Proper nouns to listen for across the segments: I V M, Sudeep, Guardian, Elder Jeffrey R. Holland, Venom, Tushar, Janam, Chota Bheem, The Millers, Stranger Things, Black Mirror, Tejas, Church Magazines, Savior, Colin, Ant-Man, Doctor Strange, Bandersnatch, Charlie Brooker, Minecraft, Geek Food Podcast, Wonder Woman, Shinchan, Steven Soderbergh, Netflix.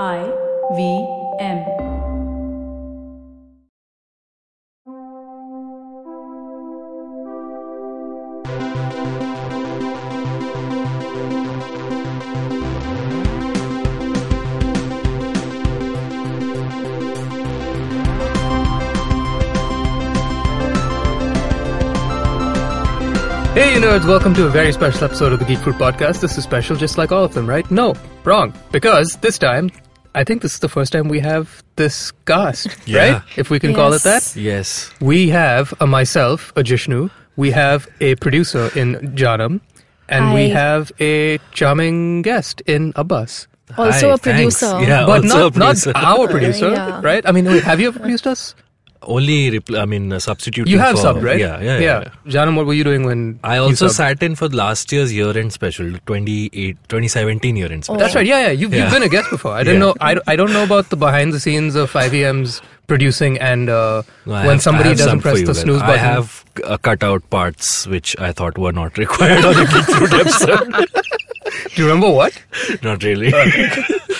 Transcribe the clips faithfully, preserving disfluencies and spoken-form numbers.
I V M. Hey, you nerds, welcome to a very special episode of the Geek Food Podcast. This is special just like all of them, right? No, wrong. Because this time, I think this is the first time we have this cast, yeah. right? If we can yes. call it that. Yes. We have a myself, a Jishnu. We have a producer in Jaram. And Hi. we have a charming guest in Abbas. Also Hi, a producer. Thanks. Yeah, but also not, a producer. Not our producer, yeah. right? I mean, have you ever produced us? Only, repl- I mean, uh, substituting You have for, subbed, right? Yeah, yeah, yeah. yeah. Janam, what were you doing when I also sat in for last year's year-end special, twenty seventeen year-end special. Oh. That's right, yeah, yeah. You've, yeah. you've been a guest before. I didn't yeah. know. I, I don't know about the behind-the-scenes of I V M's producing and uh, no, when have, somebody doesn't some press you, the snooze button. I have uh, cut out parts which I thought were not required on the Geek Food episode. Do you remember what? Not really. Okay.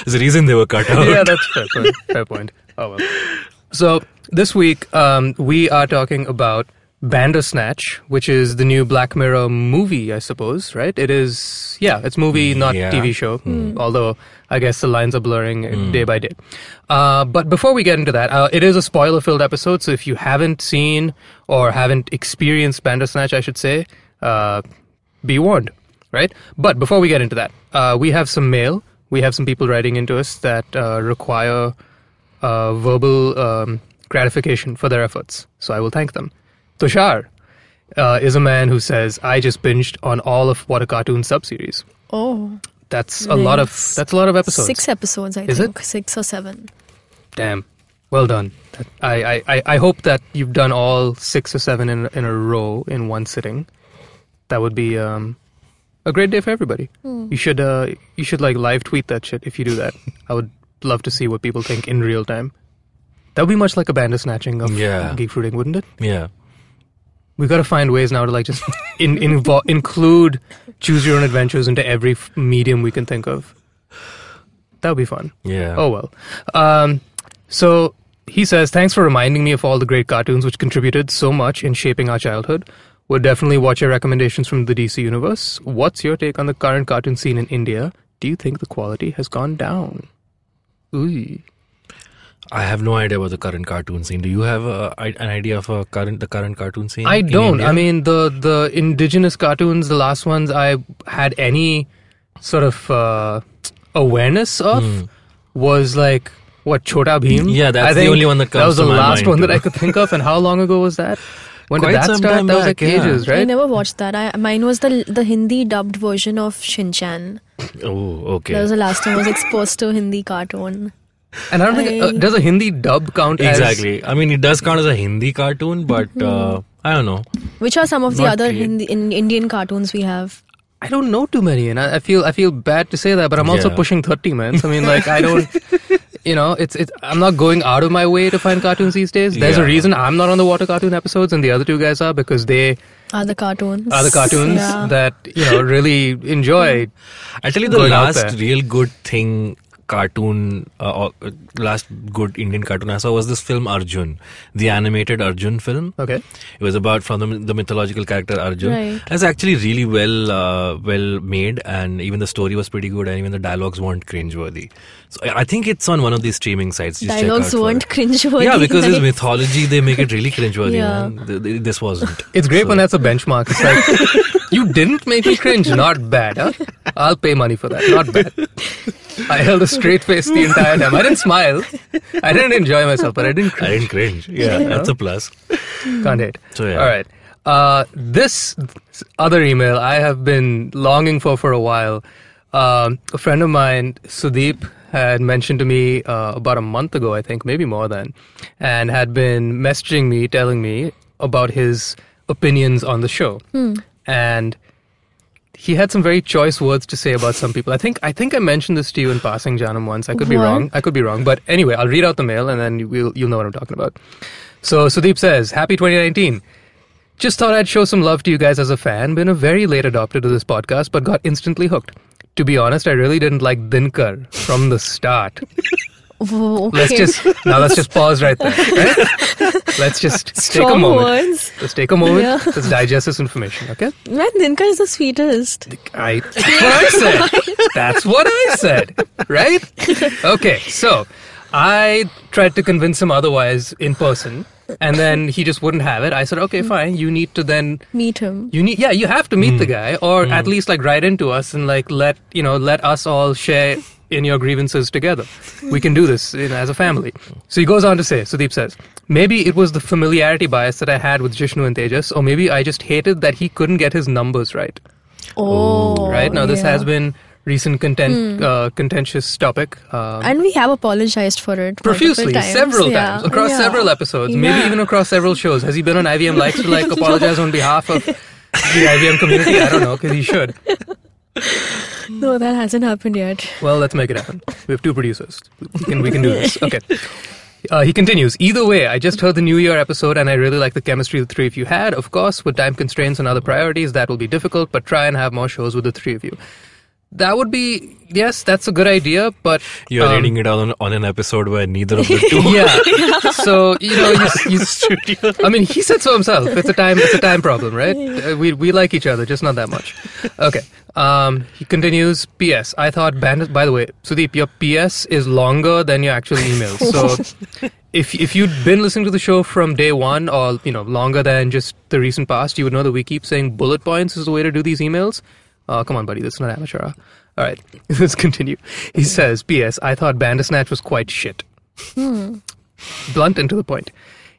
There's a reason they were cut out. Yeah, that's fair point. Fair point. Oh, well. So, this week, um, we are talking about Bandersnatch, which is the new Black Mirror movie, I suppose, right? It is, yeah, it's movie, not yeah. T V show, mm. although I guess the lines are blurring mm. day by day. Uh, but before we get into that, uh, it is a spoiler-filled episode, so if you haven't seen or haven't experienced Bandersnatch, I should say, uh, be warned, right? But before we get into that, uh, we have some mail. We have some people writing into us that uh, require uh, verbal... Um, gratification for their efforts, so I will thank them. Tushar uh, is a man who says, I just binged on all of What a Cartoon sub-series. Oh. That's nice. a lot of that's a lot of episodes. Six episodes, I is think. It? Six or seven. Damn. Well done. I, I, I hope that you've done all six or seven in, in a row in one sitting. That would be um, a great day for everybody. Hmm. You should uh, you should like live tweet that shit if you do that. I would love to see what people think in real time. That would be much like a bandersnatching of yeah. geek fruiting, wouldn't it? Yeah. We've got to find ways now to like just in, invo- include choose-your-own-adventures into every f- medium we can think of. That would be fun. Yeah. Oh, well. Um, so he says, thanks for reminding me of all the great cartoons which contributed so much in shaping our childhood. We'll definitely watch your recommendations from the D C Universe. What's your take on the current cartoon scene in India? Do you think the quality has gone down? Ooh. I have no idea about the current cartoon scene. Do you have a, an idea of a current the current cartoon scene? I don't. In I mean, the the indigenous cartoons, the last ones I had any sort of uh, awareness of mm. was like, what, Chota Bheem? Yeah, that's the only one that comes to my mind. That was the last one too. that I could think of. And how long ago was that? When Quite did that start? That back, was like yeah. ages, right? I never watched that. I, mine was the the Hindi dubbed version of Shinchan. Oh, okay. That was the last time I was exposed to a Hindi cartoon. And I don't think, I, uh, does a Hindi dub count exactly. as... Exactly. I mean, it does count as a Hindi cartoon, but mm-hmm. uh, I don't know. Which are some of Not the other Hindi, in Indian cartoons we have? I don't know too many, and I, I feel I feel bad to say that, but I'm also yeah. pushing thirty, man. So, I mean, like, I don't... You know, it's it's. I'm not going out of my way to find cartoons these days. There's yeah. a reason I'm not on the water cartoon episodes, and the other two guys are because they are the cartoons. Are the cartoons yeah. that you know really enjoy. Actually, the last real good thing. Cartoon uh, last good Indian cartoon I saw was this film Arjun, the animated Arjun film. Okay, it was about from the, the mythological character Arjun. Right. It's actually really well uh, well made, and even the story was pretty good, and even the dialogues weren't cringeworthy. So I think it's on one of these streaming sites. Just dialogues weren't cringeworthy. Yeah, because like. It's mythology, they make it really cringeworthy. Yeah. Man. This wasn't. It's great so. when that's a benchmark. It's like you didn't make me cringe. Not bad. Huh? I'll pay money for that. Not bad. I held a straight face the entire time. I didn't smile. I didn't enjoy myself, but I didn't cringe. I didn't cringe. Yeah, you know? That's a plus. Can't hate. So, yeah. All right. Uh, this other email I have been longing for for a while. Um, a friend of mine, Sudeep, had mentioned to me uh, about a month ago, I think, maybe more than, and had been messaging me, telling me about his opinions on the show. Hmm. And... he had some very choice words to say about some people. I think I think I mentioned this to you in passing, Janam, once. I could be what? wrong. I could be wrong. But anyway, I'll read out the mail and then we'll, you'll know what I'm talking about. So Sudeep says, Happy twenty nineteen. Just thought I'd show some love to you guys as a fan. Been a very late adopter to this podcast, but got instantly hooked. to be honest, I really didn't like Dinkar from the start. Whoa, okay. Let's just now. Let's just pause right there. Right? Let's just Strong take a moment. Words. Let's take a moment. Yeah. Let's digest this information. Okay. Man, Dinkar is the sweetest. I, that's what I said. That's what I said. Right. Okay. So, I tried to convince him otherwise in person, and then he just wouldn't have it. I said, okay, fine. You need to then meet him. You need, yeah. You have to meet mm. the guy, or mm. at least like write into us and like let you know, let us all share in your grievances together. We can do this, you know, as a family. So he goes on to say, Sudeep says, maybe it was the familiarity bias that I had with Jishnu and Tejas, or maybe I just hated that he couldn't get his numbers right. Oh. Right? Now, this yeah. has been recent content, mm. uh, contentious topic. Um, and we have apologized for it. Profusely, times. several yeah. times, across yeah. several episodes, yeah. maybe even across several shows. Has he been on I V M Likes to like apologize on behalf of the I V M community? I don't know, because he should. No, that hasn't happened yet. Well, let's make it happen. We have two producers. We can, we can do this. Okay. Uh, he continues, either way, I just heard the New Year episode and I really like the chemistry the three of you had. Of course, with time constraints and other priorities, that will be difficult, but try and have more shows with the three of you. That would be, yes, that's a good idea, but... You're um, reading it all on, on an episode where neither of the two... yeah. yeah. So, you know, you, you, I mean, he said so himself. It's a time it's a time problem, right? Uh, we we like each other, just not that much. Okay. Um, he continues, P S. I thought, Band- by the way, Sudeep, your P S is longer than your actual email. So, if if you'd been listening to the show from day one or, you know, longer than just the recent past, you would know that we keep saying bullet points is the way to do these emails. Oh, come on, buddy. That's not amateur. Huh? All right. Let's continue. He says, P S. I thought Bandersnatch was quite shit. Hmm. Blunt and to the point.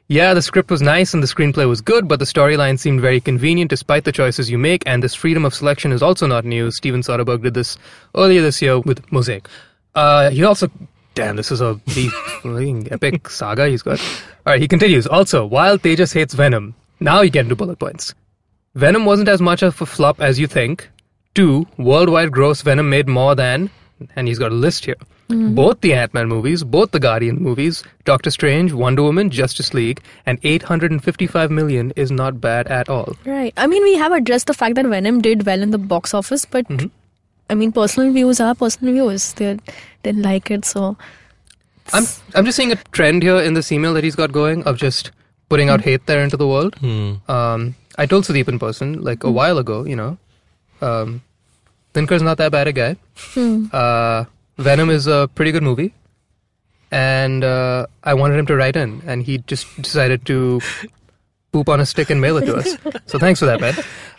Yeah, the script was nice and the screenplay was good, but the storyline seemed very convenient despite the choices you make, and this freedom of selection is also not new. Steven Soderbergh did this earlier this year with Mosaic. Uh, he also... Damn, this is a deep, epic saga he's got. All right, he continues. Also, while Tejas hates Venom, now you get into bullet points. Venom wasn't as much of a flop as you think. Two, worldwide gross Venom made more than, and he's got a list here, mm-hmm. both the Ant-Man movies, both the Guardian movies, Doctor Strange, Wonder Woman, Justice League, and eight hundred fifty-five million is not bad at all. Right. I mean, we have addressed the fact that Venom did well in the box office, but mm-hmm. I mean, personal views are personal views. They didn't like it, so... I'm, I'm just seeing a trend here in this email that he's got going of just putting out mm-hmm. hate there into the world. Mm. Um, I told Sudeep in person, like, mm-hmm. a while ago, you know, Um, Dinkar's not that bad a guy. Hmm. Uh, Venom is a pretty good movie. And uh, I wanted him to write in. And he just decided to poop on a stick and mail it to us. So thanks for that, man.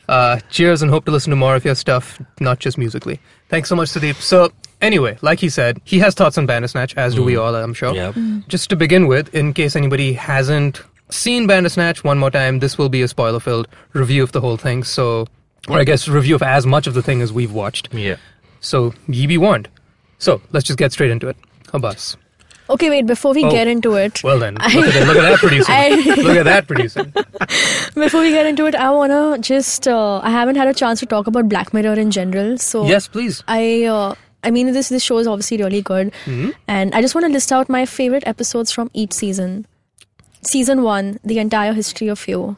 Uh, cheers and hope to listen to more of your stuff, not just musically. Thanks so much, Sudeep. So anyway, like he said, he has thoughts on Bandersnatch, as do mm. we all, I'm sure. Yep. Mm. Just to begin with, in case anybody hasn't seen Bandersnatch, one more time, this will be a spoiler-filled review of the whole thing. So... Or I guess review of as much of the thing as we've watched. Yeah. So, ye be warned. So, let's just get straight into it. Abbas. Okay, wait, before we oh. get into it... Well then, I, look, at that, look at that producing. I, look at that producing. Before we get into it, I want to just... Uh, I haven't had a chance to talk about Black Mirror in general, so... Yes, please. I uh, I mean, this, this show is obviously really good. Mm-hmm. And I just want to list out my favorite episodes from each season. Season one, the entire history of you.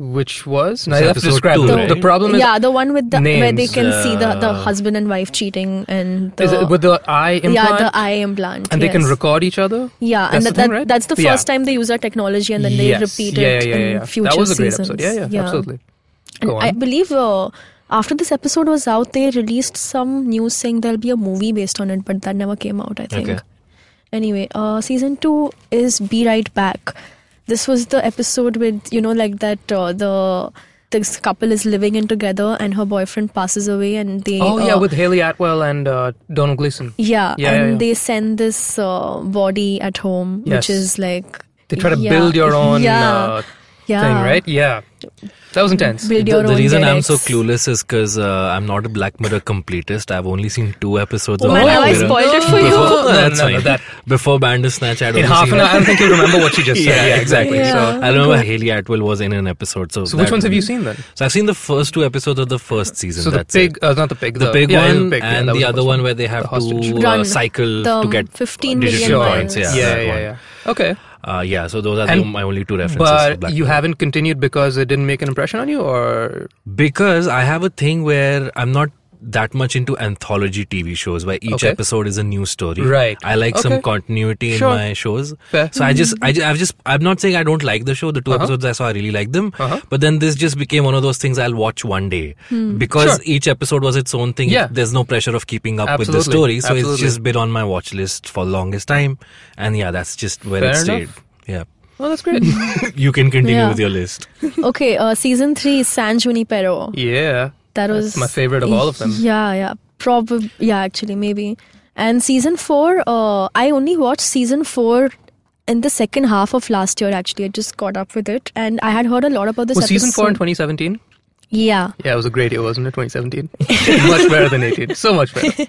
Which was? Now you have to describe two, the, right? the problem is yeah, the one with the names. Where they can yeah. see the, the husband and wife cheating and the, is it with the eye implant? Yeah, the eye implant. And yes. they can record each other? Yeah, that's and the, the thing, that, right? that's the first yeah. time they use our technology and then yes. they repeat yeah, it yeah, yeah, in yeah. future seasons. That was a great seasons. episode. Yeah, yeah, yeah. absolutely. Go on. I believe uh, after this episode was out, they released some news saying there'll be a movie based on it, but that never came out, I think. Okay. Anyway, uh, season two is Be Right Back. This was the episode with, you know, like that uh, the this couple is living in together and her boyfriend passes away and they... Oh, uh, yeah, with Hayley Atwell and uh, Donald Gleason. Yeah, yeah and yeah, yeah. they send this uh, body at home, yes. which is like... They try to yeah, build your own yeah, uh, yeah. thing, right? Yeah. That was intense. The, the reason I'm so clueless is because uh, I'm not a Black Mirror completist. I've only seen two episodes oh, of Black Mirror. I spoiled it for you. Before, no, that's no, fine. No, that, Before Bandersnatch, I'd in only half seen an hour, I don't think you remember what she just said. Yeah, yeah exactly. Yeah. So I remember Hayley Atwell was in an episode. So, so which ones movie. have you seen then? So I've seen the first two episodes of the first season. So that's the pig, uh, not the pig. The, the pig yeah, one the pig, and yeah, the other one where they have to uh, cycle the to get fifteen million points. Yeah, yeah, yeah. Okay. Uh, yeah, so those are and, the, my only two references. But Black you Mirror. haven't continued because it didn't make an impression on you, or because I have a thing where I'm not that much into anthology T V shows where each okay. episode is a new story. Right. I like okay. some continuity sure. in my shows. Fair. So I just, I just, I've just, I'm not saying I don't like the show. The two uh-huh. episodes I saw, I really liked them. Uh-huh. But then this just became one of those things I'll watch one day hmm. because sure. each episode was its own thing. Yeah. There's no pressure of keeping up Absolutely. With the story. So Absolutely. It's just been on my watch list for the longest time. And yeah, that's just where Fair it stayed. Enough. Yeah. Oh, that's great. You can continue yeah. with your list. Okay. Uh, season three is San Junipero. Yeah. That was That's my favorite of all of them. Yeah, yeah. Probably, yeah, actually, maybe. And season four, uh, I only watched season four in the second half of last year, actually. I just caught up with it. And I had heard a lot about this was episode. Was season four in twenty seventeen? Yeah. Yeah, it was a great year, wasn't it? twenty seventeen. Much better than eighteen. So much better.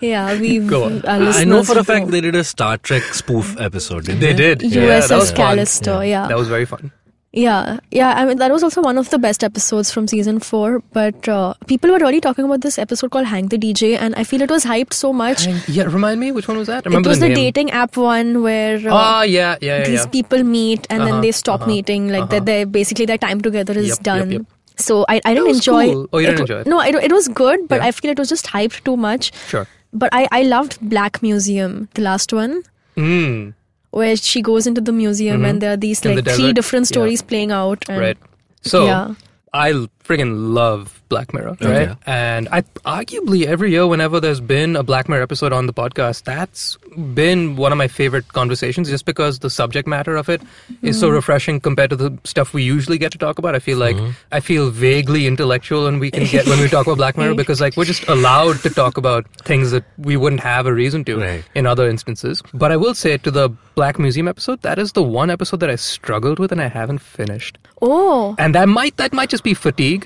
Yeah, we. Go on. I know for a fact they did a Star Trek spoof episode, didn't they? They did. U S S Callister, yeah. yeah. That was very fun. Yeah, yeah. I mean, that was also one of the best episodes from season four. But uh, people were already talking about this episode called Hank the D J, and I feel it was hyped so much. Hang, yeah, remind me, which one was that? I remember it was the, the dating app one where uh, oh, yeah, yeah, yeah, these yeah. people meet and uh-huh, then they stop uh-huh, meeting. Like, uh-huh. they're, they're basically their time together is yep, done. Yep, yep. So I, I didn't enjoy cool. Oh, you didn't it, enjoy it? No, it, it was good, but yeah. I feel it was just hyped too much. Sure. But I, I loved Black Museum, the last one. Mm. Where she goes into the museum mm-hmm. and there are these like the three different stories yeah. playing out. And right. So yeah. I friggin' love Black Mirror, right? Okay. And I arguably every year whenever there's been a Black Mirror episode on the podcast, that's been one of my favorite conversations just because the subject matter of it mm-hmm. is so refreshing compared to the stuff we usually get to talk about. I feel like mm-hmm. I feel vaguely intellectual when we can get when we talk about Black Mirror because like we're just allowed to talk about things that we wouldn't have a reason to right. in other instances. But I will say to the Black Museum episode, that is the one episode that I struggled with and I haven't finished. Oh. And that might that might just be fatigue.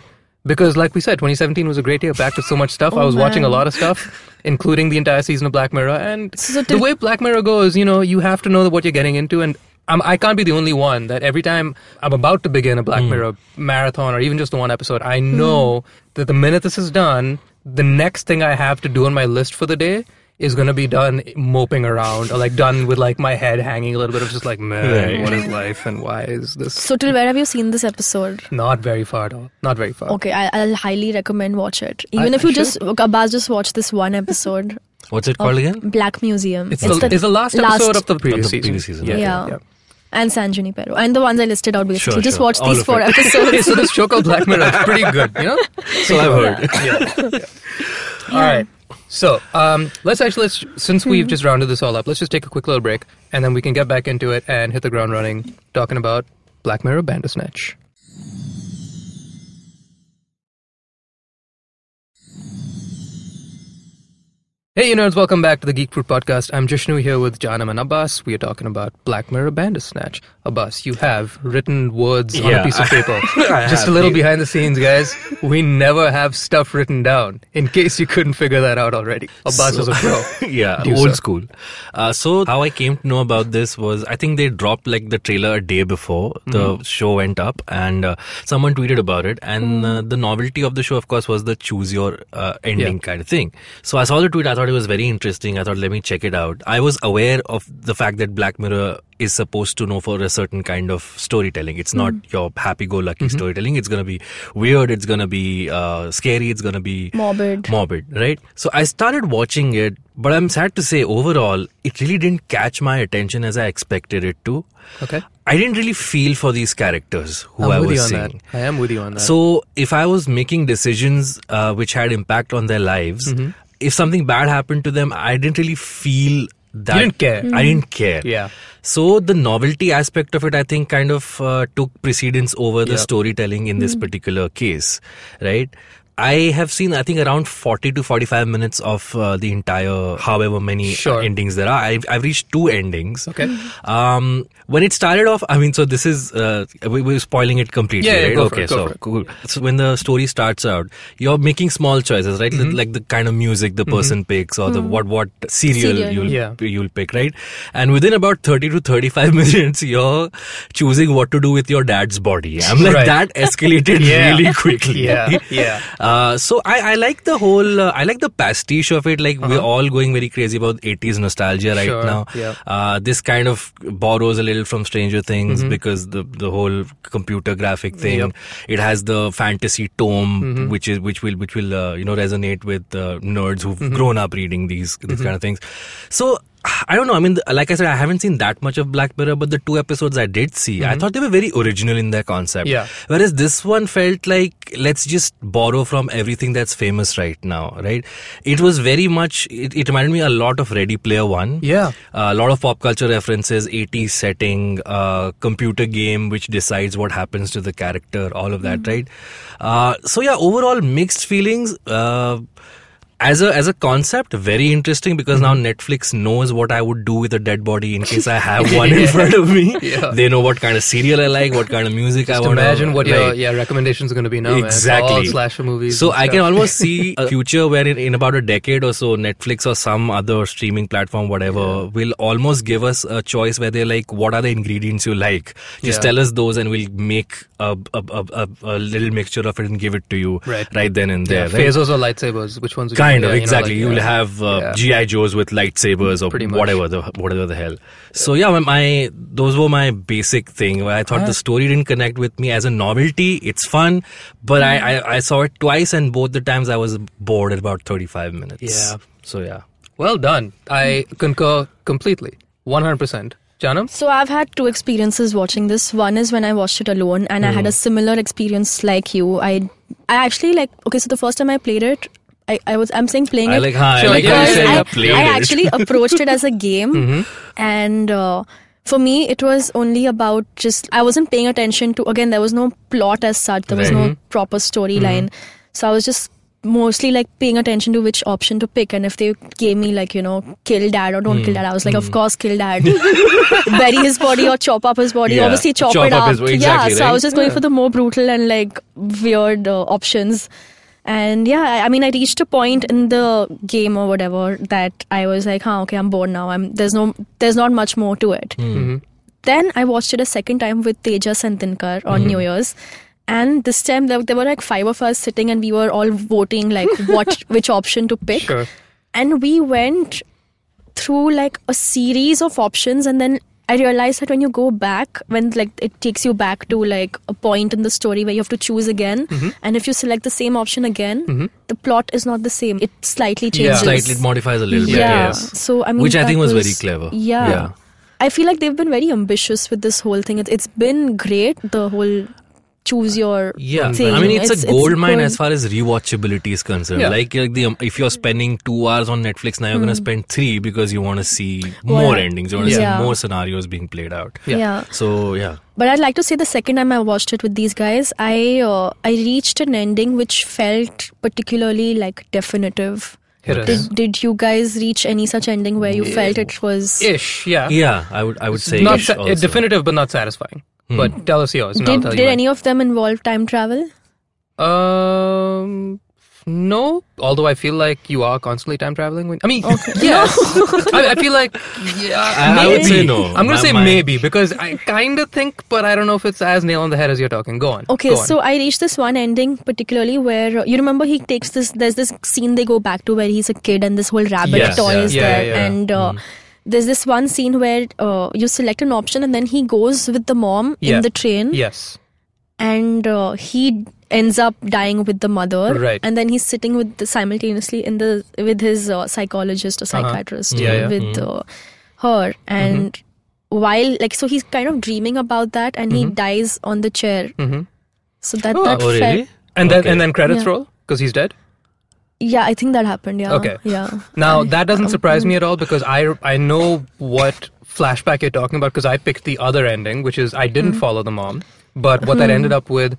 Because like we said, twenty seventeen was a great year, packed with so much stuff. oh, I was man. watching a lot of stuff, including the entire season of Black Mirror. And so the way Black Mirror goes, you know, you have to know what you're getting into. And I'm, I can't be the only one that every time I'm about to begin a Black mm. Mirror marathon or even just the one episode, I know mm. that the minute this is done, the next thing I have to do on my list for the day is going to be done moping around or like done with like my head hanging a little bit of just like, man, right. what is life and why is this? So till where have you seen this episode? Not very far at all. Not very far. Okay, I, I'll highly recommend watch it. Even I, if you I just, should? Abbas just watch this one episode. What's it called again? Black Museum. It's, it's, the, the, it's the last episode last of the previous, of the previous season. season. Yeah. yeah. yeah. And San Junipero. And the ones I listed out basically. Sure, just sure. watch all these four it. episodes. Okay, so this show called Black Mirror is pretty good, you know? So I've heard. Yeah. yeah. yeah. yeah. All right. So, um, let's actually, let's, since we've just rounded this all up, let's just take a quick little break and then we can get back into it and hit the ground running talking about Black Mirror Bandersnatch. Hey, you nerds, welcome back to the Geek Food Podcast. I'm Jishnu here with Janam and Abbas. We are talking about Black Mirror Bandersnatch. Abbas, you have written words yeah, on a piece of paper. I, I Just a little been. behind the scenes, guys. We never have stuff written down, in case you couldn't figure that out already. Abbas so, was a pro. Yeah, you, old sir? school. Uh, so how I came to know about this was, I think they dropped like the trailer a day before the mm. show went up and uh, someone tweeted about it. And uh, the novelty of the show, of course, was the choose your uh, ending yeah. kind of thing. So I saw the tweet, I thought it was very interesting. I thought, let me check it out. I was aware of the fact that Black Mirror is supposed to know for a certain kind of storytelling. It's not mm. your happy-go-lucky mm-hmm. storytelling. It's going to be weird. It's going to be uh, scary. It's going to be morbid. Morbid, right? So I started watching it, but I'm sad to say overall, it really didn't catch my attention as I expected it to. Okay. I didn't really feel for these characters who I'm I was seeing. That. I am with you on that. So if I was making decisions uh, which had impact on their lives, mm-hmm. if something bad happened to them, I didn't really feel that. You didn't care. Mm. I didn't care. Yeah. So the novelty aspect of it, I think, kind of uh, took precedence over the yep. storytelling in mm. this particular case, right? I have seen, I think, around forty to forty-five minutes of uh, the entire, however many sure. endings there are. I've, I've reached two endings. Okay. Um, when it started off, I mean, so this is, uh, we, we're spoiling it completely, yeah, right? Yeah, go okay, for it, go so for it. cool. So when the story starts out, you're making small choices, right? Mm-hmm. Like the kind of music the person mm-hmm. picks or mm-hmm. the what what cereal, cereal. You'll, yeah. you'll pick, right? And within about thirty to thirty-five minutes, you're choosing what to do with your dad's body. I'm like, right. that escalated yeah. really quickly. Yeah, yeah. Uh, so I, I like the whole, uh, I like the pastiche of it. Like uh-huh. we're all going very crazy about eighties nostalgia right sure. now. Yeah. Uh, this kind of borrows a little from Stranger Things mm-hmm. because the the whole computer graphic thing. Yep. It has the fantasy tome, mm-hmm. which is which will which will uh, you know resonate with uh, nerds who've mm-hmm. grown up reading these these mm-hmm. kind of things. So. I don't know. I mean, like I said, I haven't seen that much of Black Mirror, but the two episodes I did see, mm-hmm. I thought they were very original in their concept. Yeah. Whereas this one felt like, let's just borrow from everything that's famous right now, right? It was very much, it, it reminded me a lot of Ready Player One. Yeah. A uh, lot of pop culture references, eighties setting, uh, computer game which decides what happens to the character, all of that, mm-hmm. right? Uh, so yeah, overall mixed feelings. Uh, As a as a concept, very interesting because mm-hmm. now Netflix knows what I would do with a dead body in case I have one yeah. in front of me. Yeah. They know what kind of serial I like, what kind of music Just I want to imagine what like, your yeah, recommendations are going to be now. Exactly. All slasher movies. So I can almost see a future where in, in about a decade or so, Netflix or some other streaming platform, whatever, yeah. will almost give us a choice where they're like, what are the ingredients you like? Just yeah. tell us those and we'll make a a, a a little mixture of it and give it to you right, right then and there. Yeah. Right? Phasers or lightsabers? Which ones would you Kind yeah, of, exactly. You know, like, you'll yeah. have uh, yeah. G I. Joes with lightsabers or whatever the whatever the hell. So yeah, my those were my basic thing. I thought ah. the story didn't connect with me as a novelty. It's fun, but mm. I, I, I saw it twice and both the times I was bored at about thirty-five minutes. Yeah. So yeah. Well done. I concur completely. one hundred percent. Janam? So I've had two experiences watching this. One is when I watched it alone and mm. I had a similar experience like you. I, I actually like, okay, so the first time I played it, I, I was I'm saying playing I it like, hi, sure, like I, I, I actually approached it as a game mm-hmm. and uh, for me it was only about just I wasn't paying attention to again there was no plot as such there was mm-hmm. no proper storyline mm-hmm. so I was just mostly like paying attention to which option to pick and if they gave me like you know kill dad or don't mm-hmm. kill dad I was like mm-hmm. of course kill dad bury his body or chop up his body yeah. obviously chop, chop it up, up. His, exactly, yeah right? So I was just going yeah. for the more brutal and like weird uh, options. And yeah, I mean, I reached a point in the game or whatever that I was like, huh, okay, I'm bored now. I'm there's no, there's not much more to it. Mm-hmm. Then I watched it a second time with Tejas and Dinkar on mm-hmm. New Year's. And this time there, there were like five of us sitting and we were all voting like what, which option to pick. Sure. And we went through like a series of options and then I realized that when you go back, when like it takes you back to like a point in the story where you have to choose again, mm-hmm. and if you select the same option again, mm-hmm. the plot is not the same. It slightly changes. Yeah. Slightly modifies a little yeah. bit. Yeah. Yes. So I mean, which I think was, was very clever. Yeah. yeah. I feel like they've been very ambitious with this whole thing. It, it's been great. The whole. Choose your yeah. thing. I mean, it's, it's a gold it's mine gold. As far as rewatchability is concerned. Yeah. Like, like the um, if you're spending two hours on Netflix now, you're mm. gonna spend three because you want to see well, more endings. You want to yeah. see more scenarios being played out. Yeah. yeah. So yeah. But I'd like to say the second time I watched it with these guys, I uh, I reached an ending which felt particularly like definitive. Did, did you guys reach any such ending where you yeah. felt it was ish? Yeah. Yeah. I would I would say not ish sa- also. Definitive, but not satisfying. But tell us yours. Did, did you any of them involve time travel? Um, no. Although I feel like you are constantly time traveling. When, I mean, okay. yes. I, I feel like yeah. Maybe. I would say no. I'm gonna say mind. maybe because I kind of think, but I don't know if it's as nail on the head as you're talking. Go on. Okay, go on. So I reached this one ending particularly where you remember he takes this. There's this scene they go back to where he's a kid and this whole rabbit yes, toy yeah. is yeah, there yeah. and. Uh, mm. There's this one scene where uh, you select an option and then he goes with the mom yeah. in the train. Yes. And uh, he ends up dying with the mother. Right. And then he's sitting with the, simultaneously in the with his uh, psychologist or psychiatrist uh-huh. yeah, yeah. with mm-hmm. uh, her. And mm-hmm. while like so he's kind of dreaming about that and mm-hmm. he dies on the chair. Mm-hmm. So that oh, that oh, felt really? And okay. then and then credits yeah. roll because he's dead. Yeah, I think that happened, yeah. Okay. Yeah. Now, that doesn't surprise me at all because I, I know what flashback you're talking about because I picked the other ending, which is I didn't mm. follow the mom. But what mm. that ended up with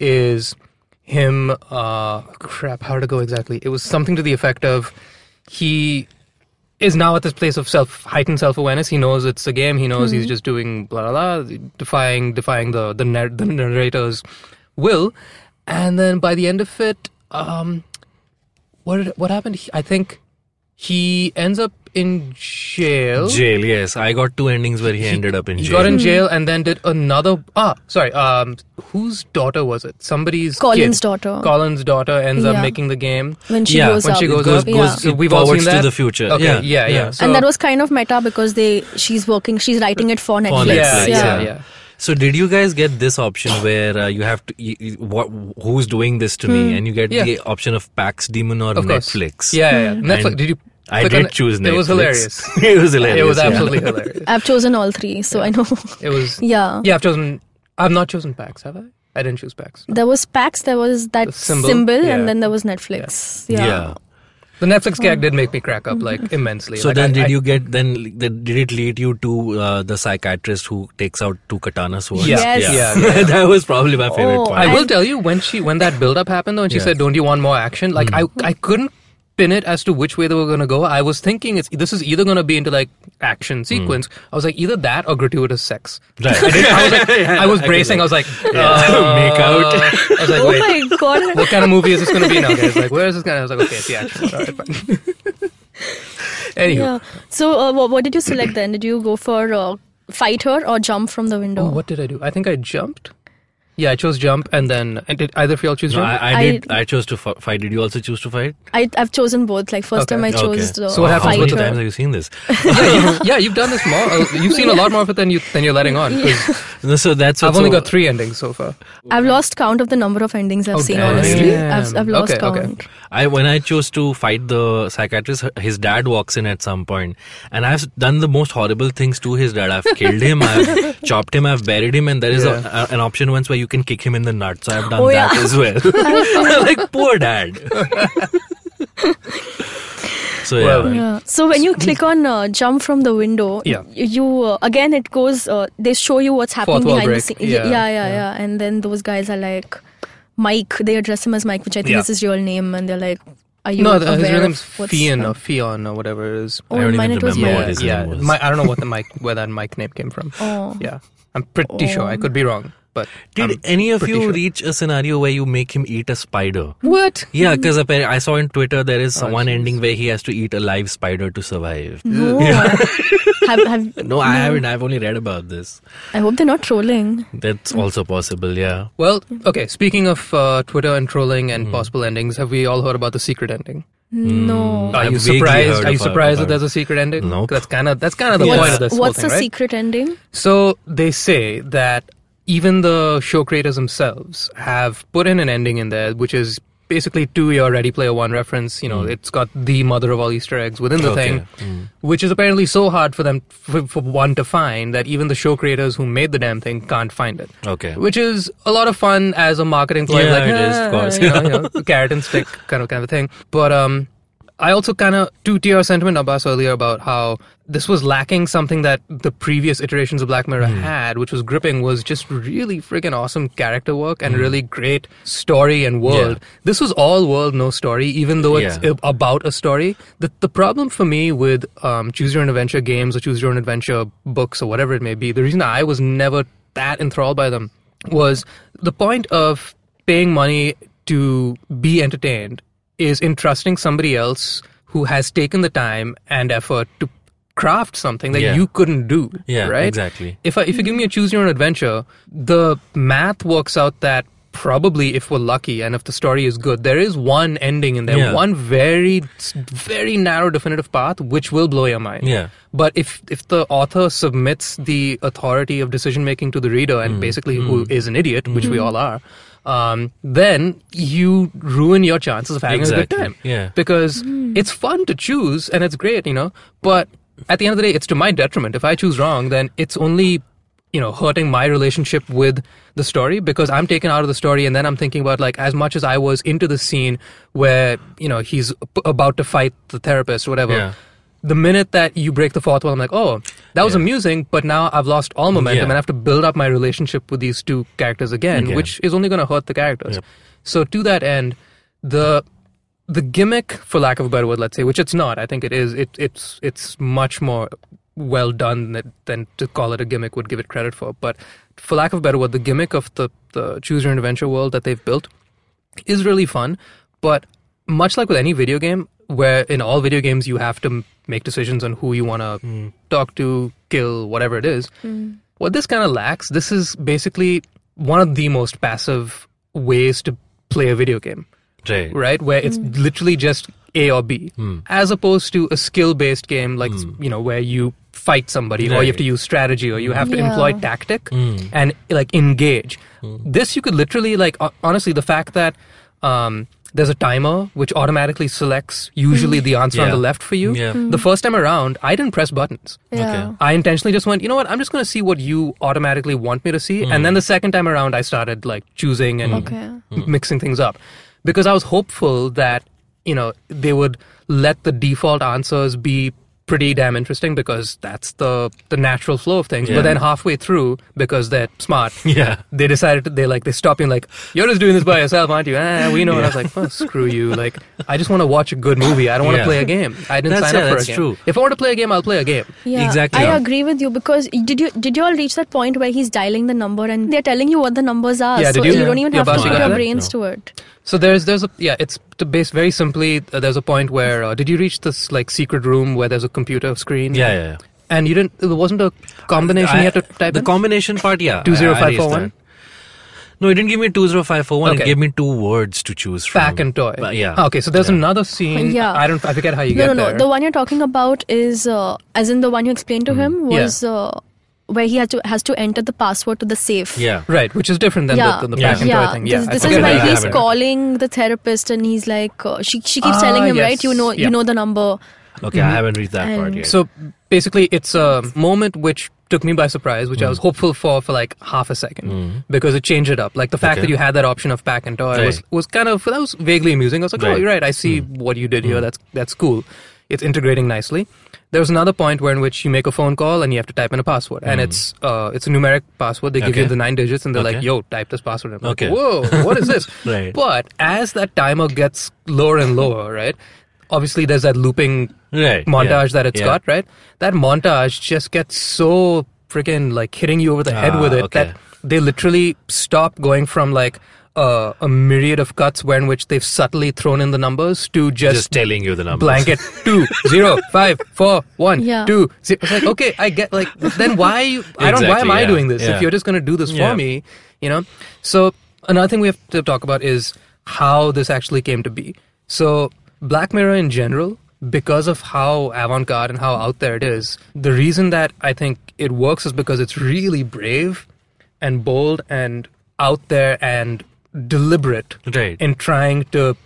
is him... Uh, crap, how did it go exactly? It was something to the effect of he is now at this place of self heightened self-awareness. He knows it's a game. He knows mm. he's just doing blah, blah, blah, defying, defying the, the, nar- the narrator's will. And then by the end of it... Um, What what happened? I think he ends up in jail. Jail, yes. I got two endings where he, he ended up in he jail. He got in jail and then did another... Ah, sorry. Um, whose daughter was it? Somebody's Colin's kid. daughter. Colin's daughter ends yeah. up making the game. When she yeah. goes when up. When she goes, goes up. Goes, so we've all seen that. To the future. Okay, yeah, yeah. yeah. yeah. So, and that was kind of meta because they she's working, she's writing it for Netflix. For Netflix. Yeah, yeah. yeah. yeah. yeah. So did you guys get this option where uh, you have to, you, you, what, who's doing this to hmm. me? And you get yeah. the option of Pax Demon or of Netflix. Yeah, yeah, yeah. Netflix, did you? I did choose Netflix. It was hilarious. it was hilarious. It was absolutely yeah. hilarious. I've chosen all three, so yeah. I know. It was. Yeah. Yeah, I've chosen, I've not chosen Pax, have I? I didn't choose Pax. No. There was Pax, there was that the symbol, symbol yeah. and then there was Netflix. Yeah. yeah. yeah. The Netflix gag did make me crack up like immensely. So like, then, I, did I, you get then? Did it lead you to uh, the psychiatrist who takes out two katana swords? Yeah, yes. yeah, yeah, yeah. That was probably my favorite oh, part. I will tell you when she when that build up happened though, and she yes. said, "Don't you want more action?" Like mm. I I couldn't pin it as to which way they were gonna go. I was thinking it's this is either gonna be into like action sequence. Mm. I was like either that or gratuitous sex. Right. I, did, I was, like, yeah, I was I bracing. I was like, yeah. uh, make out. I was like, oh wait, my god, what kind of movie is this gonna be now? Guys, like, where is this kind of? I was like, okay, it's the action. All right, fine. Anywho. Yeah. So, uh, what, what did you select then? Did you go for uh, fight her or jump from the window? Oh, what did I do? I think I jumped. Yeah, I chose jump and then... And did either of you all choose no, jump? I, I did. I, I chose to f- fight. Did you also choose to fight? I, I've chosen both. Like, first okay. time I chose... Okay. Uh, so what happens with the times have you seen this? yeah, you, yeah, you've done this more. Uh, you've seen yeah. a lot more of it than, you, than you're letting on. Yeah. So that's I've only so, got three endings so far. I've lost count of the number of endings I've oh, seen, damn. honestly. I've, I've lost okay, count. Okay. I, when I chose to fight the psychiatrist, his dad walks in at some point. And I've done the most horrible things to his dad. I've killed him, I've chopped him, I've buried him. And there is yeah. a, a, an option once where you You can kick him in the nuts. So I've done oh, yeah. that as well. Like poor dad. So yeah. Well, yeah. So when you click on uh, jump from the window, yeah. you uh, again it goes. Uh, they show you what's happening behind break. the scenes. Yeah. Yeah, yeah, yeah, yeah. And then those guys are like Mike. They address him as Mike, which I think yeah. is his real name. And they're like, "Are you no, aware his real name's Fion or Fion or whatever it is." Oh, I don't even remember yeah. what his yeah. name was. My, I don't know what the Mike, where that Mike name came from. Oh. Yeah, I'm pretty oh. sure. I could be wrong. But did I'm any of you sure. reach a scenario where you make him eat a spider? What? Yeah, because I saw on Twitter there is oh, one geez. ending where he has to eat a live spider to survive. No, yeah. have, have, no, no, I haven't. I've only read about this. I hope they're not trolling. That's mm. also possible, yeah. Well, okay, speaking of uh, Twitter and trolling and mm. possible endings, have we all heard about the secret ending? No. Are you surprised? Are you surprised that there's a secret ending? No. Nope. That's kind of that's kind of the what's, point of this what's whole thing, What's the right? secret ending? So they say that even the show creators themselves have put in an ending in there, which is basically to your Ready Player One reference. You know, mm. it's got the mother of all Easter eggs within the okay. thing, mm. which is apparently so hard for them, for, for one to find, that even the show creators who made the damn thing can't find it. Okay. Which is a lot of fun as a marketing ploy. Yeah, like, it ah, is, of course. You know, you know, carrot and stick kind of, kind of a thing. But um, I also kind of, to your sentiment, Abbas, earlier about how this was lacking something that the previous iterations of Black Mirror mm. had, which was gripping, was just really freaking awesome character work and mm. really great story and world. Yeah. This was all world, no story, even though it's yeah. about a story. The, the problem for me with um, Choose Your Own Adventure games or Choose Your Own Adventure books or whatever it may be, the reason I was never that enthralled by them was the point of paying money to be entertained is in trusting somebody else who has taken the time and effort to craft something that yeah. you couldn't do, yeah, right? Exactly. If I, if you give me a choose your own adventure, the math works out that probably, if we're lucky and if the story is good, there is one ending in there, yeah. one very, very narrow, definitive path which will blow your mind. Yeah. But if if the author submits the authority of decision making to the reader and mm. basically mm. who is an idiot, mm. which we all are, um, then you ruin your chances of having exactly. a good time. Yeah. Because mm. it's fun to choose and it's great, you know, but at the end of the day, it's to my detriment. If I choose wrong, then it's only, you know, hurting my relationship with the story, because I'm taken out of the story and then I'm thinking about, like, as much as I was into the scene where, you know, he's p- about to fight the therapist or whatever. Yeah. The minute that you break the fourth wall, I'm like, oh, that was yeah. amusing, but now I've lost all momentum yeah. and I have to build up my relationship with these two characters again, okay. which is only going to hurt the characters. Yep. So to that end, the... the gimmick, for lack of a better word, let's say, which it's not, I think it is, it, it's it's much more well done than, than to call it a gimmick would give it credit for. But for lack of a better word, the gimmick of the, the Choose Your Own Adventure world that they've built is really fun. But much like with any video game, where in all video games you have to make decisions on who you want to mm. talk to, kill, whatever it is. Mm. What this kind of lacks, this is basically one of the most passive ways to play a video game. Right. Right? Where it's mm. literally just A or B. Mm. As opposed to a skill-based game like, mm. you know, where you fight somebody right. or you have to use strategy or you have yeah. to employ tactic mm. and, like, engage. Mm. This you could literally, like, honestly, the fact that um, there's a timer which automatically selects usually mm. the answer yeah. on the left for you. Yeah. Mm. The first time around, I didn't press buttons. Yeah. Okay. I intentionally just went, you know what, I'm just going to see what you automatically want me to see. Mm. And then the second time around, I started, like, choosing and okay. mixing things up. Because I was hopeful that, you know, they would let the default answers be pretty damn interesting because that's the the natural flow of things. Yeah. But then halfway through, because they're smart, yeah. they decided to, they like they stop you and like, you're just doing this by yourself, aren't you? Eh, we know. Yeah. And I was like, oh, screw you. Like, I just want to watch a good movie. I don't want to yeah. play a game. I didn't that's, sign yeah, up for that's a game. True. If I want to play a game, I'll play a game. Yeah, exactly. I yeah. agree with you because did you did you all reach that point where he's dialing the number and they're telling you what the numbers are? Yeah, so you, you don't even have to put your brains no. to it. So there's there's a yeah it's to base very simply uh, there's a point where uh, did you reach this like secret room where there's a computer screen yeah yeah, yeah. and you didn't there wasn't a combination I, you had to type the in? Combination part yeah two zero five four one no it didn't give me two zero five four one okay. it gave me two words to choose from pack and toy but, yeah okay so there's yeah. another scene yeah I don't I forget how you no, get no, no. there no the one you're talking about is uh, as in the one you explained to mm. him was yeah. uh, where he has to has to enter the password to the safe. Yeah. Right, which is different than yeah. the, the, the yeah. pack and yeah. toy thing. Yeah. This, this is where he's calling the therapist and he's like, uh, she she keeps ah, telling him, yes. right, you know yeah. you know the number. Okay, mm-hmm. I haven't reached that and part yet. So basically it's a moment which took me by surprise, which mm. I was hopeful for for like half a second mm. because it changed it up. Like the fact okay. that you had that option of pack and toy right. was, was kind of, that was vaguely amusing. I was like, right. oh, you're right, I see mm. what you did mm. here. That's that's cool. It's integrating nicely. There's another point where in which you make a phone call and you have to type in a password. Mm. And it's uh, it's a numeric password. They give okay. you the nine digits and they're okay. like, yo, type this password. And I'm okay. like, whoa, what is this? right. But as that timer gets lower and lower, right? Obviously, there's that looping right. montage yeah. that it's yeah. got, right? That montage just gets so freaking like hitting you over the ah, head with it okay. that they literally stop going from like, Uh, a myriad of cuts where in which they've subtly thrown in the numbers to just, just telling you the numbers. Blanket two zero five four one yeah. two. Zero. It's like okay, I get like then why you, exactly, I don't why am yeah. I doing this yeah. if you're just going to do this for yeah. me, you know? So another thing we have to talk about is how this actually came to be. So Black Mirror in general, because of how avant-garde and how out there it is, the reason that I think it works is because it's really brave and bold and out there and deliberate right. in trying to,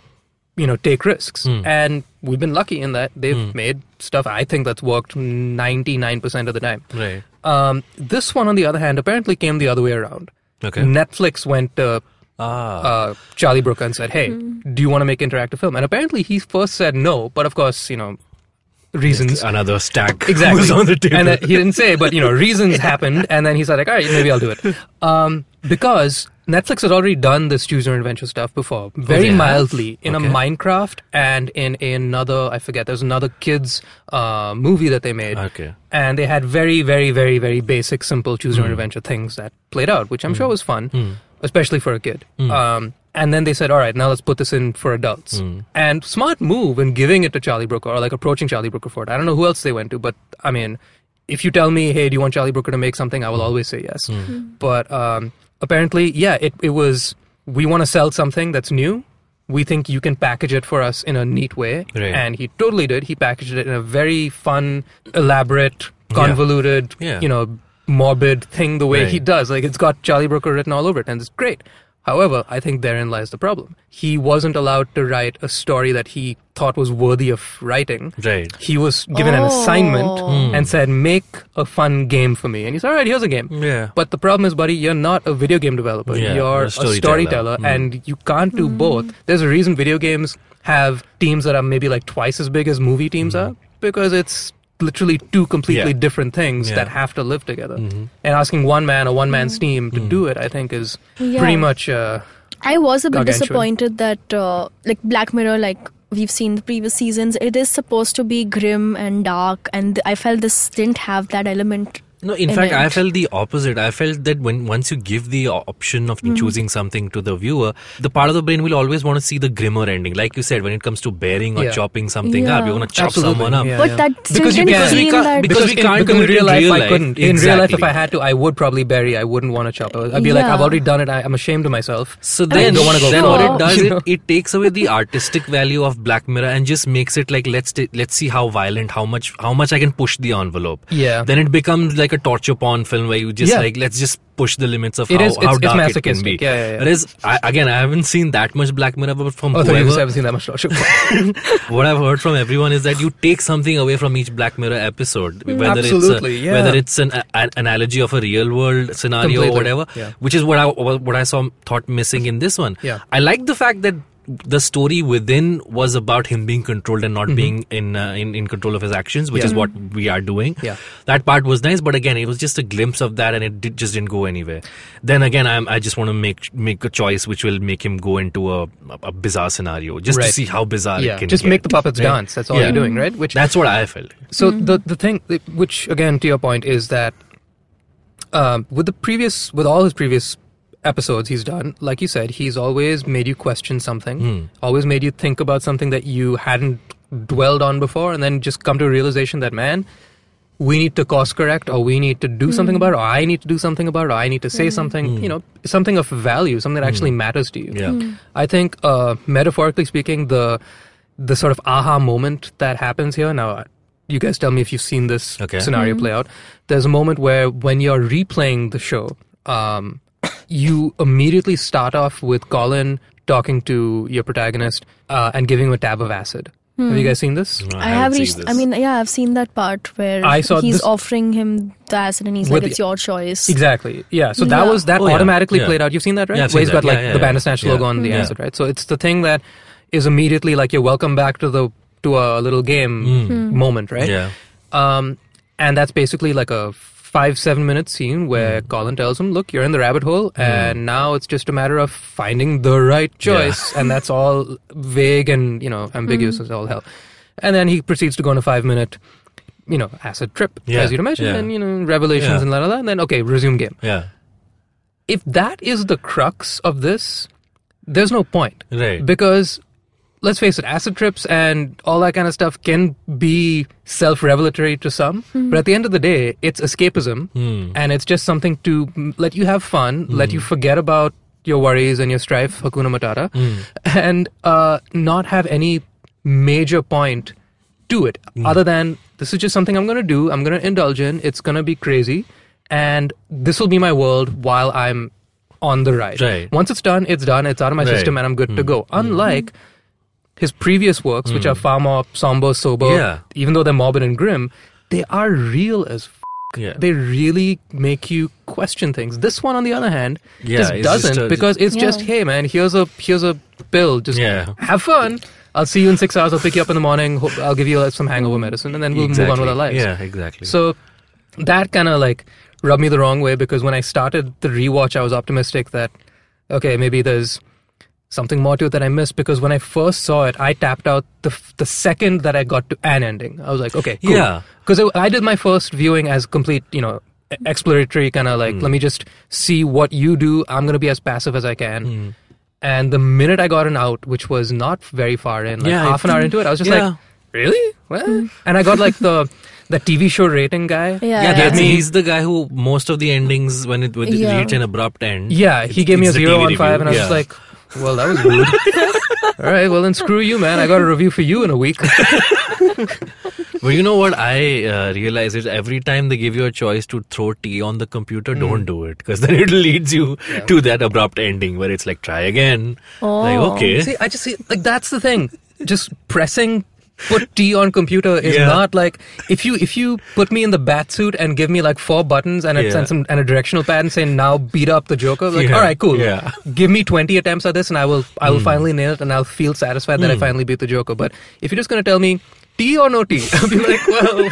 you know, take risks. Mm. And we've been lucky in that they've mm. made stuff I think that's worked ninety-nine percent of the time. Right. Um, this one, on the other hand, apparently came the other way around. Okay. Netflix went to ah. uh, Charlie Brooker and said, hey, mm. do you want to make interactive film? And apparently he first said no, but of course, you know, reasons. It's another stack exactly. was on the table. And uh, he didn't say, but, you know, reasons happened. And then he said, like, all right, maybe I'll do it. Um, because Netflix has already done this choose your adventure stuff before, very oh, yeah. mildly, in okay. a Minecraft and in another, I forget, there's another kids uh, movie that they made. Okay. And they had very, very, very, very basic, simple choose your mm. adventure things that played out, which I'm mm. sure was fun, mm. especially for a kid. Mm. Um, and then they said, all right, now let's put this in for adults. Mm. And smart move in giving it to Charlie Brooker or like approaching Charlie Brooker for it. I don't know who else they went to, but I mean, if you tell me, hey, do you want Charlie Brooker to make something? I will mm. always say yes. Mm. Mm. But um, apparently, yeah, it, it was, we want to sell something that's new. We think you can package it for us in a neat way. Right. And he totally did. He packaged it in a very fun, elaborate, convoluted, yeah. Yeah. you know, morbid thing the way right. he does. Like it's got Charlie Brooker written all over it and it's great. However, I think therein lies the problem. He wasn't allowed to write a story that he thought was worthy of writing. Right. He was given oh. an assignment mm. and said, make a fun game for me. And he said, all right, here's a game. Yeah. But the problem is, buddy, you're not a video game developer. Yeah, you're a storyteller. A storyteller mm. and you can't do mm. both. There's a reason video games have teams that are maybe like twice as big as movie teams mm. are. Because it's literally two completely yeah. different things yeah. that have to live together. Mm-hmm. And asking one man or one man's team to mm. do it, I think, is yeah. pretty much uh, I was a bit disappointed that, uh, like, Black Mirror, like, we've seen the previous seasons, it is supposed to be grim and dark, and I felt this didn't have that element No, in fact, I felt the opposite. I felt that when once you give the option of mm-hmm. choosing something to the viewer, the part of the brain will always want to see the grimmer ending. Like you said, when it comes to bearing or yeah. chopping something yeah. up, you want to chop Absolutely. someone up. Yeah, but yeah. that still because you can, feel because, like because we can't. Because in, because in real life, real life I couldn't. Exactly. In real life, if I had to, I would probably bury. I wouldn't want to chop. I'd be yeah. like, I've already done it. I, I'm ashamed of myself. So then, I mean, don't want to go. Then sure. what it does, it, it takes away the artistic value of Black Mirror and just makes it like let's t- let's see how violent, how much, how much I can push the envelope. Yeah. Then it becomes like a torture porn film where you just yeah. like let's just push the limits of it how, is, how dark it can be. Yeah, yeah, yeah. Whereas, I, again, I haven't seen that much Black Mirror, but from oh, whoever, I haven't seen that much torture porn. What I've heard from everyone is that you take something away from each Black Mirror episode, whether Absolutely, it's a, yeah. whether it's an, a, an analogy of a real world scenario Completely. or whatever, yeah. which is what I what I saw thought missing in this one. Yeah. I like the fact that the story within was about him being controlled and not mm-hmm. being in, uh, in in control of his actions, which yeah. is what we are doing. Yeah. That part was nice, but again, it was just a glimpse of that, and it did, just didn't go anywhere. Then again, I'm, I just want to make make a choice which will make him go into a, a bizarre scenario, just right. to see how bizarre yeah. it can just get. Just make the puppets right? dance. That's all yeah. you're doing, right? Which that's what I felt. So mm-hmm. the the thing, which again to your point, is that um, with the previous, with all his previous. episodes he's done, like you said, he's always made you question something, mm. always made you think about something that you hadn't dwelled on before, and then just come to a realization that, man, we need to course correct, or we need to do mm. something about it, or I need to do something about it, or I need to say mm. something, mm. you know, something of value, something that actually mm. matters to you. Yeah. Mm. I think, uh, metaphorically speaking, the the sort of aha moment that happens here, now you guys tell me if you've seen this okay. scenario mm. play out, there's a moment where when you're replaying the show, um, you immediately start off with Colin talking to your protagonist uh, and giving him a tab of acid. Hmm. Have you guys seen this? No, I, I have reached. This. I mean, yeah, I've seen that part where I saw he's offering him the acid and he's like, "It's your choice." Exactly. Yeah. So that yeah. was that oh, automatically yeah. played out. You've seen that, right? Yeah, seen where he's that. got like yeah, yeah, the yeah. Bandersnatch yeah. logo on the yeah. acid, right? So it's the thing that is immediately like you're welcome back to the to a little game mm. moment, right? Yeah. Um, and that's basically like a five, seven minute scene where mm. Colin tells him, look, you're in the rabbit hole mm. and now it's just a matter of finding the right choice. Yeah. And that's all vague and, you know, ambiguous mm. as all hell. And then he proceeds to go on a five minute, you know, acid trip, yeah. as you'd imagine, yeah. and, you know, revelations yeah. and la la la. And then, okay, resume game. Yeah. If that is the crux of this, there's no point. Right. Because let's face it, acid trips and all that kind of stuff can be self-revelatory to some. Mm. But at the end of the day, it's escapism. Mm. And it's just something to let you have fun, mm. let you forget about your worries and your strife, Hakuna Matata, mm. and uh, not have any major point to it. Mm. Other than, this is just something I'm going to do, I'm going to indulge in, it's going to be crazy, and this will be my world while I'm on the ride. Right. Once it's done, it's done, it's out of my right. system, and I'm good mm. to go. Unlike... Mm. his previous works, mm. which are far more somber, sober, yeah. even though they're morbid and grim, they are real as f***. Yeah. They really make you question things. This one, on the other hand, yeah, just doesn't just a, because it's yeah. just, hey, man, here's a here's a pill. Just yeah. have fun. I'll see you in six hours. I'll pick you up in the morning. I'll give you some hangover medicine, and then we'll exactly. move on with our lives. Yeah, exactly. So that kind of like rubbed me the wrong way because when I started the rewatch, I was optimistic that, okay, maybe there's something more to it that I missed because when I first saw it, I tapped out the f- the second that I got to an ending. I was like, okay, cool. Yeah. Because I did my first viewing as complete, you know, exploratory kind of like, mm. let me just see what you do. I'm going to be as passive as I can. Mm. And the minute I got an out, which was not very far in, like yeah, half an hour into it, I was just yeah. like, really? What? Mm. And I got like the... the T V show rating guy. Yeah, yeah, yeah. That's, he's the guy who most of the endings when it, when it yeah. reach an abrupt end. Yeah, he gave me a zero on five, and I was yeah. just like, well, that was rude. All right, well then screw you, man. I got a review for you in a week. Well, you know what I uh, realize is every time they give you a choice to throw tea on the computer, mm. don't do it because then it leads you yeah. to that abrupt ending where it's like try again. Oh. Like okay. See, I just see like that's the thing. Just pressing. Put tea on computer is yeah. not like if you if you put me in the bat suit and give me like four buttons and a, yeah. and, some, and a directional pad and say now beat up the Joker, like yeah. all right, cool, yeah. give me twenty attempts at this and I will I will mm. finally nail it and I'll feel satisfied mm. that I finally beat the Joker. But if you're just gonna tell me tea or no tea, I'll be like, well,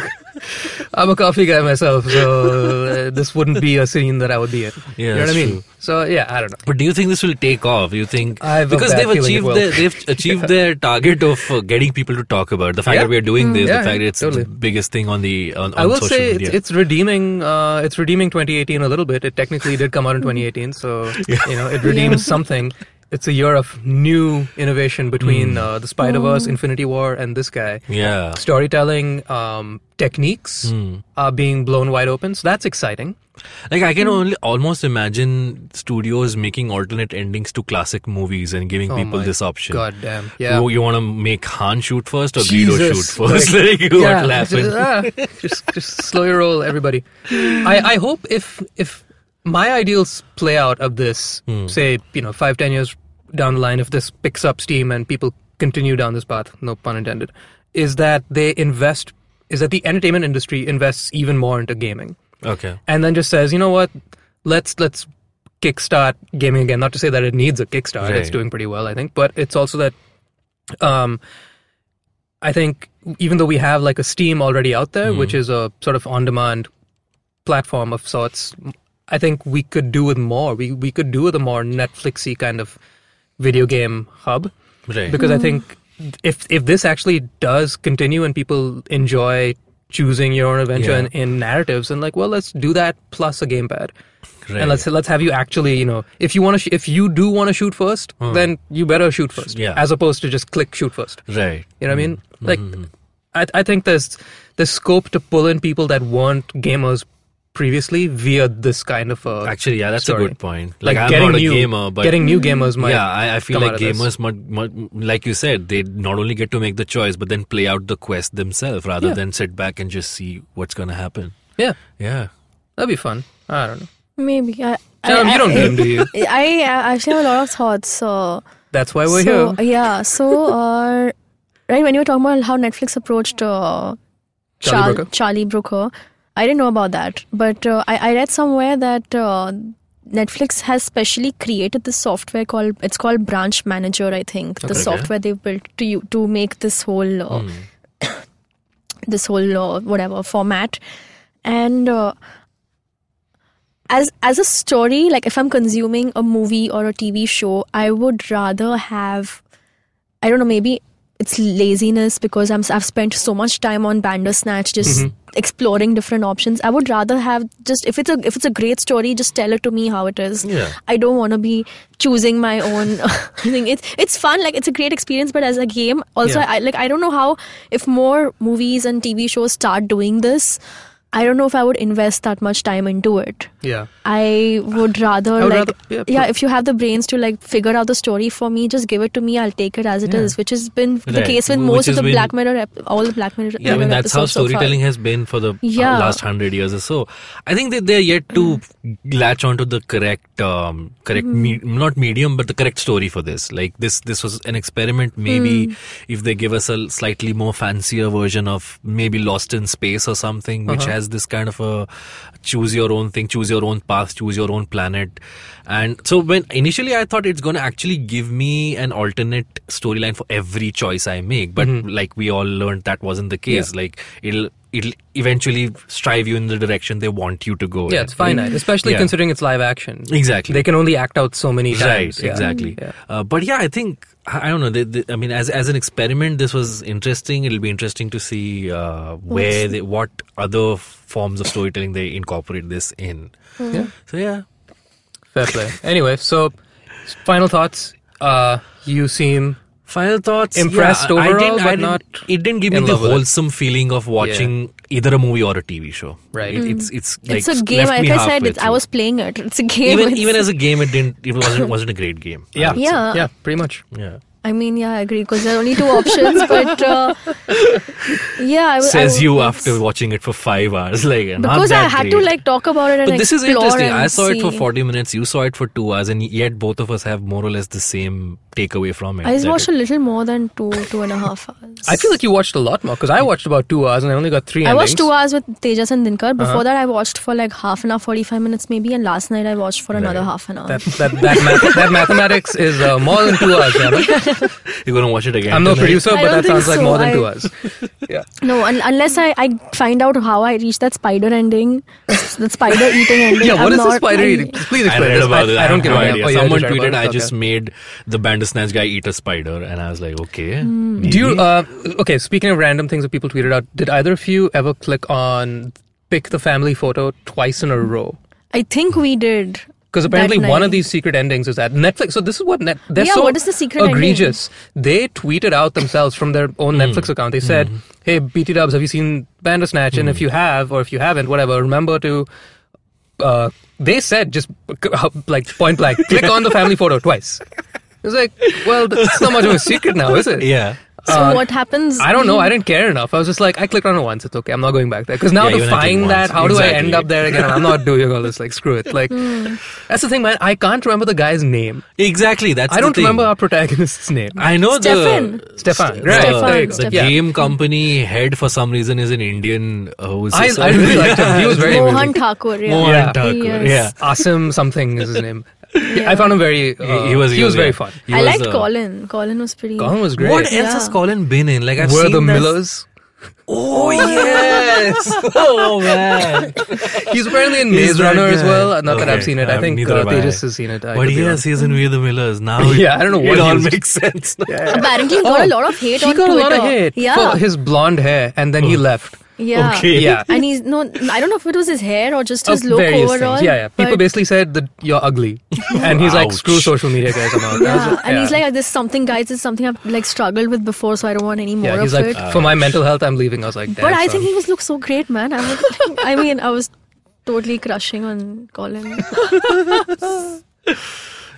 I'm a coffee guy myself, so uh, this wouldn't be a scene that I would be in. Yeah, you know what I mean? True. So yeah, I don't know. But do you think this will take off? You think I've because they've achieved their, they've achieved yeah. their target of uh, getting people to talk about it. The fact yeah. that we are doing mm, this, yeah, the fact that it's totally. the biggest thing on the on, on I will social say media. It's, it's redeeming. Uh, it's redeeming twenty eighteen a little bit. It technically did come out in twenty eighteen, so yeah. you know it redeems yeah. something. It's a year of new innovation between mm. uh, the Spider-Verse, mm. Infinity War, and this guy. Yeah. Storytelling um, techniques mm. are being blown wide open. So that's exciting. Like, I can mm. only almost imagine studios making alternate endings to classic movies and giving oh people this option. God damn. Yeah. You, you want to make Han shoot first or Greedo shoot first? Like, like, yeah, what happened? Just, ah, just, just slow your roll, everybody. I, I hope if... if my ideals play out of this, hmm. say, you know, five, ten years down the line, if this picks up steam and people continue down this path, no pun intended, is that they invest, is that the entertainment industry invests even more into gaming. Okay. And then just says, you know what, let's, let's kickstart gaming again. Not to say that it needs a kickstart. Right. It's doing pretty well, I think. But it's also that, um, I think even though we have like a Steam already out there, hmm. which is a sort of on-demand platform of sorts, I think we could do with more. We we could do with a more Netflix-y kind of video game hub. Right. Because mm. I think if if this actually does continue and people enjoy choosing your own adventure yeah. in, in narratives, and like, well, let's do that plus a gamepad. Right. And let's let's have you actually, you know, if you want to, sh- if you do want to shoot first, hmm. then you better shoot first, yeah. as opposed to just click shoot first. Right. You know what I mean? Mm-hmm. Like, I I think there's there's scope to pull in people that weren't gamers previously via this kind of a actually yeah that's story. A good point. Like, like I'm getting not a new, gamer, but getting new gamers might yeah I, I feel like gamers might, might, like you said, they not only get to make the choice but then play out the quest themselves rather yeah. than sit back and just see what's gonna happen. Yeah, yeah, that'd be fun. I don't know. Maybe I, I, I you don't blame do you? I actually have a lot of thoughts. So that's why we're so, here. Yeah. So uh, right when you were talking about how Netflix approached uh, Charlie Char- Brooker. Charlie Brooker. I didn't know about that, but uh, I, I read somewhere that uh, Netflix has specially created this software called, it's called Branch Manager, I think. Okay, the software yeah. they've built to you, to make this whole, uh, mm. this whole uh, whatever format. And uh, as as a story, like if I'm consuming a movie or a T V show, I would rather have, I don't know, maybe it's laziness because I'm, I've spent so much time on Bandersnatch just mm-hmm. exploring different options. I would rather have just, if it's a if it's a great story, just tell it to me how it is. Yeah. I don't want to be choosing my own thing. It's it's fun, like it's a great experience, but as a game, also yeah. I like I don't know how, if more movies and T V shows start doing this, I don't know if I would invest that much time into it. Yeah. I would rather I would like rather, yeah, yeah, if you have the brains to like figure out the story for me, just give it to me, I'll take it as it yeah. is, which has been right. the case with most of the been, Black Mirror ep- all the Black Mirror Yeah, I mean that's how storytelling so has been for the yeah. last hundred years or so. I think that they're yet to mm. latch onto the correct um, correct mm. me- not medium but the correct story for this. Like this this was an experiment. Maybe mm. if they give us a slightly more fancier version of maybe Lost in Space or something, which uh-huh. has this kind of a choose your own thing, choose your own path, choose your own planet. And so when initially I thought it's going to actually give me an alternate storyline for every choice I make, but mm-hmm. like we all learned that wasn't the case. Yeah. Like it'll it'll eventually strive you in the direction they want you to go. Yeah, in. It's finite, especially yeah. considering it's live action. Exactly. They can only act out so many times. Right, yeah. exactly. Yeah. Uh, but yeah, I think, I don't know, they, they, I mean, as as an experiment, this was interesting. It'll be interesting to see uh, where, they, what other forms of storytelling they incorporate this in. Mm. Yeah. So yeah. Fair play. Anyway, so final thoughts. Uh, you seem... Final thoughts. Impressed yeah, overall, I didn't, but I didn't, not. It didn't give me the wholesome feeling of watching yeah. either a movie or a T V show. Right. It, mm. It's it's like it's a game. Like I said, it's, I was playing it. It's a game. Even even as a game, it didn't. It wasn't wasn't a great game. Yeah. Yeah. Say. Yeah. Pretty much. Yeah. I mean, yeah, I agree because there are only two options. But uh, yeah, I, says I, I, you after watching it for five hours, like because not that I had great. to like talk about it. And but this is interesting. I saw see. it for forty minutes. You saw it for two hours, and yet both of us have more or less the same take away from it? I just watched it? a little more than two, two and a half hours. I feel like you watched a lot more because I watched about two hours and I only got three I endings. watched two hours with Tejas and Dinkar. Before uh-huh. that, I watched for like half an hour, forty-five minutes maybe, and last night I watched for another right. half an hour. That that, that, math- that mathematics is uh, more than two hours. You're going to watch it again. I'm no producer, but that sounds so. like more than I... two hours. Yeah. No, un- unless I, I find out how I reached that spider ending, that spider eating ending. Yeah, what I'm is not, the spider I... eating? Please explain. I read about it. I don't get no idea. Someone tweeted, I just made the Bandersnatch guy eat a spider, and I was like, okay. Mm. Do you, uh, okay, speaking of random things that people tweeted out, did either of you ever click on pick the family photo twice in a row? I think we did. Because apparently one of these secret endings is that Netflix. So this is what Net, they're yeah, so what is the secret egregious. Ending? They tweeted out themselves from their own mm. Netflix account. They said, mm. hey, B T Dubs, have you seen Bandersnatch? Mm. And if you have, or if you haven't, whatever, remember to... Uh, they said just like point blank, click on the family photo twice. It's like, well, that's not much of a secret now, is it? Yeah. So uh, what happens? I don't know. I didn't care enough. I was just like, I clicked on it once. It's okay. I'm not going back there. Because now yeah, to find that, how exactly. do I end up there again? I'm not doing all this. Like, screw it. Like, mm. that's the thing, man. I can't remember the guy's name. Exactly. That's I the don't thing. remember our protagonist's name. I know Stefan. the... Stefan. Stefan. Right. Stefan. There you go. The yeah. game company head for some reason is an Indian uh, who's I, I really liked him. He was very Mohan Thakur. Yeah. Mohan yeah. Thakur. Yeah. Asim something is his name. Yeah. I found him very. Uh, he, he was. He, he was, was very yeah. fun. He I was, liked uh, Colin. Colin was pretty. Colin was great. What else yeah. has Colin been in? Like I've Were seen the Millers. Oh yes! Oh man! He's apparently in Maze Runner as well. Not okay. that I've seen it. I think um, uh, Tejas has seen it. I but yes, he's in We the Millers now. It, yeah, I don't know. What it all makes sense. Yeah, yeah. Apparently, he got oh, a lot of hate. He on got Twitter. a lot of hate yeah. for his blonde hair, and then oh. he left. Yeah. Okay. yeah, and he's no. I don't know if it was his hair or just his oh, look overall. Things. Yeah, yeah. People basically said that you're ugly, and he's like, screw social media, guys. I'm out. Yeah. Just, and yeah. he's like, this is something, guys. It's something I've like struggled with before, so I don't want any more yeah, he's of like, it. Uh, For my mental health, I'm leaving. I was like, but I son. think he was looked so great, man. I, was, I mean, I was totally crushing on Colin.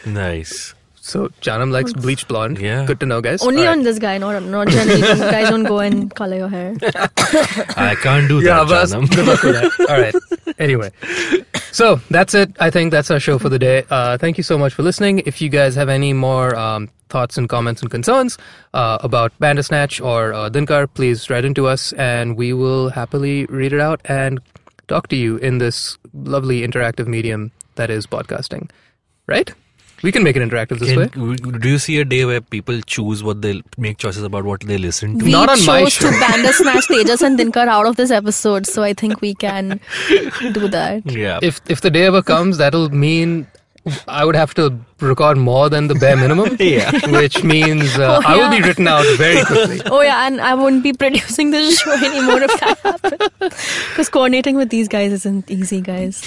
Nice. So Janam likes bleach blonde. Yeah. Good to know, guys. Only right. on this guy, not not generally. You guys don't go and colour your hair. I can't do yeah, that, Abbas, Janam. Good luck with that. All right. Anyway, so that's it. I think that's our show for the day. Uh, thank you so much for listening. If you guys have any more um, thoughts and comments and concerns uh, about Bandersnatch or uh, Dinkar, please write into us, and we will happily read it out and talk to you in this lovely interactive medium that is podcasting. Right? We can make it interactive this can, way. Do you see a day where people choose what they make choices about what they listen to? We Not on my show. We chose to Bandersnatch Tejas and Dinkar out of this episode, so I think we can do that. Yeah. If if the day ever comes, that'll mean I would have to record more than the bare minimum. yeah. Which means uh, oh, yeah. I will be written out very quickly. Oh yeah, and I won't be producing this show anymore if that happens. Because coordinating with these guys isn't easy, guys.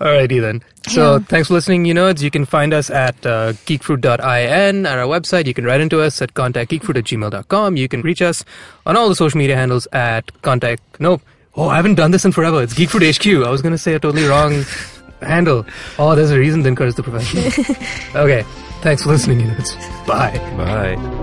Alrighty then. So yeah. thanks for listening, you nerds. You can find us at uh, geekfruit dot in at our website. You can write into us at contact geekfruit at gmail dot com. You can reach us on all the social media handles at contact... No. Oh, I haven't done this in forever. It's geekfruithq. I was going to say a totally wrong handle. Oh, there's a reason Dinkar is the professional. Okay. Thanks for listening, you nerds. Bye. Bye.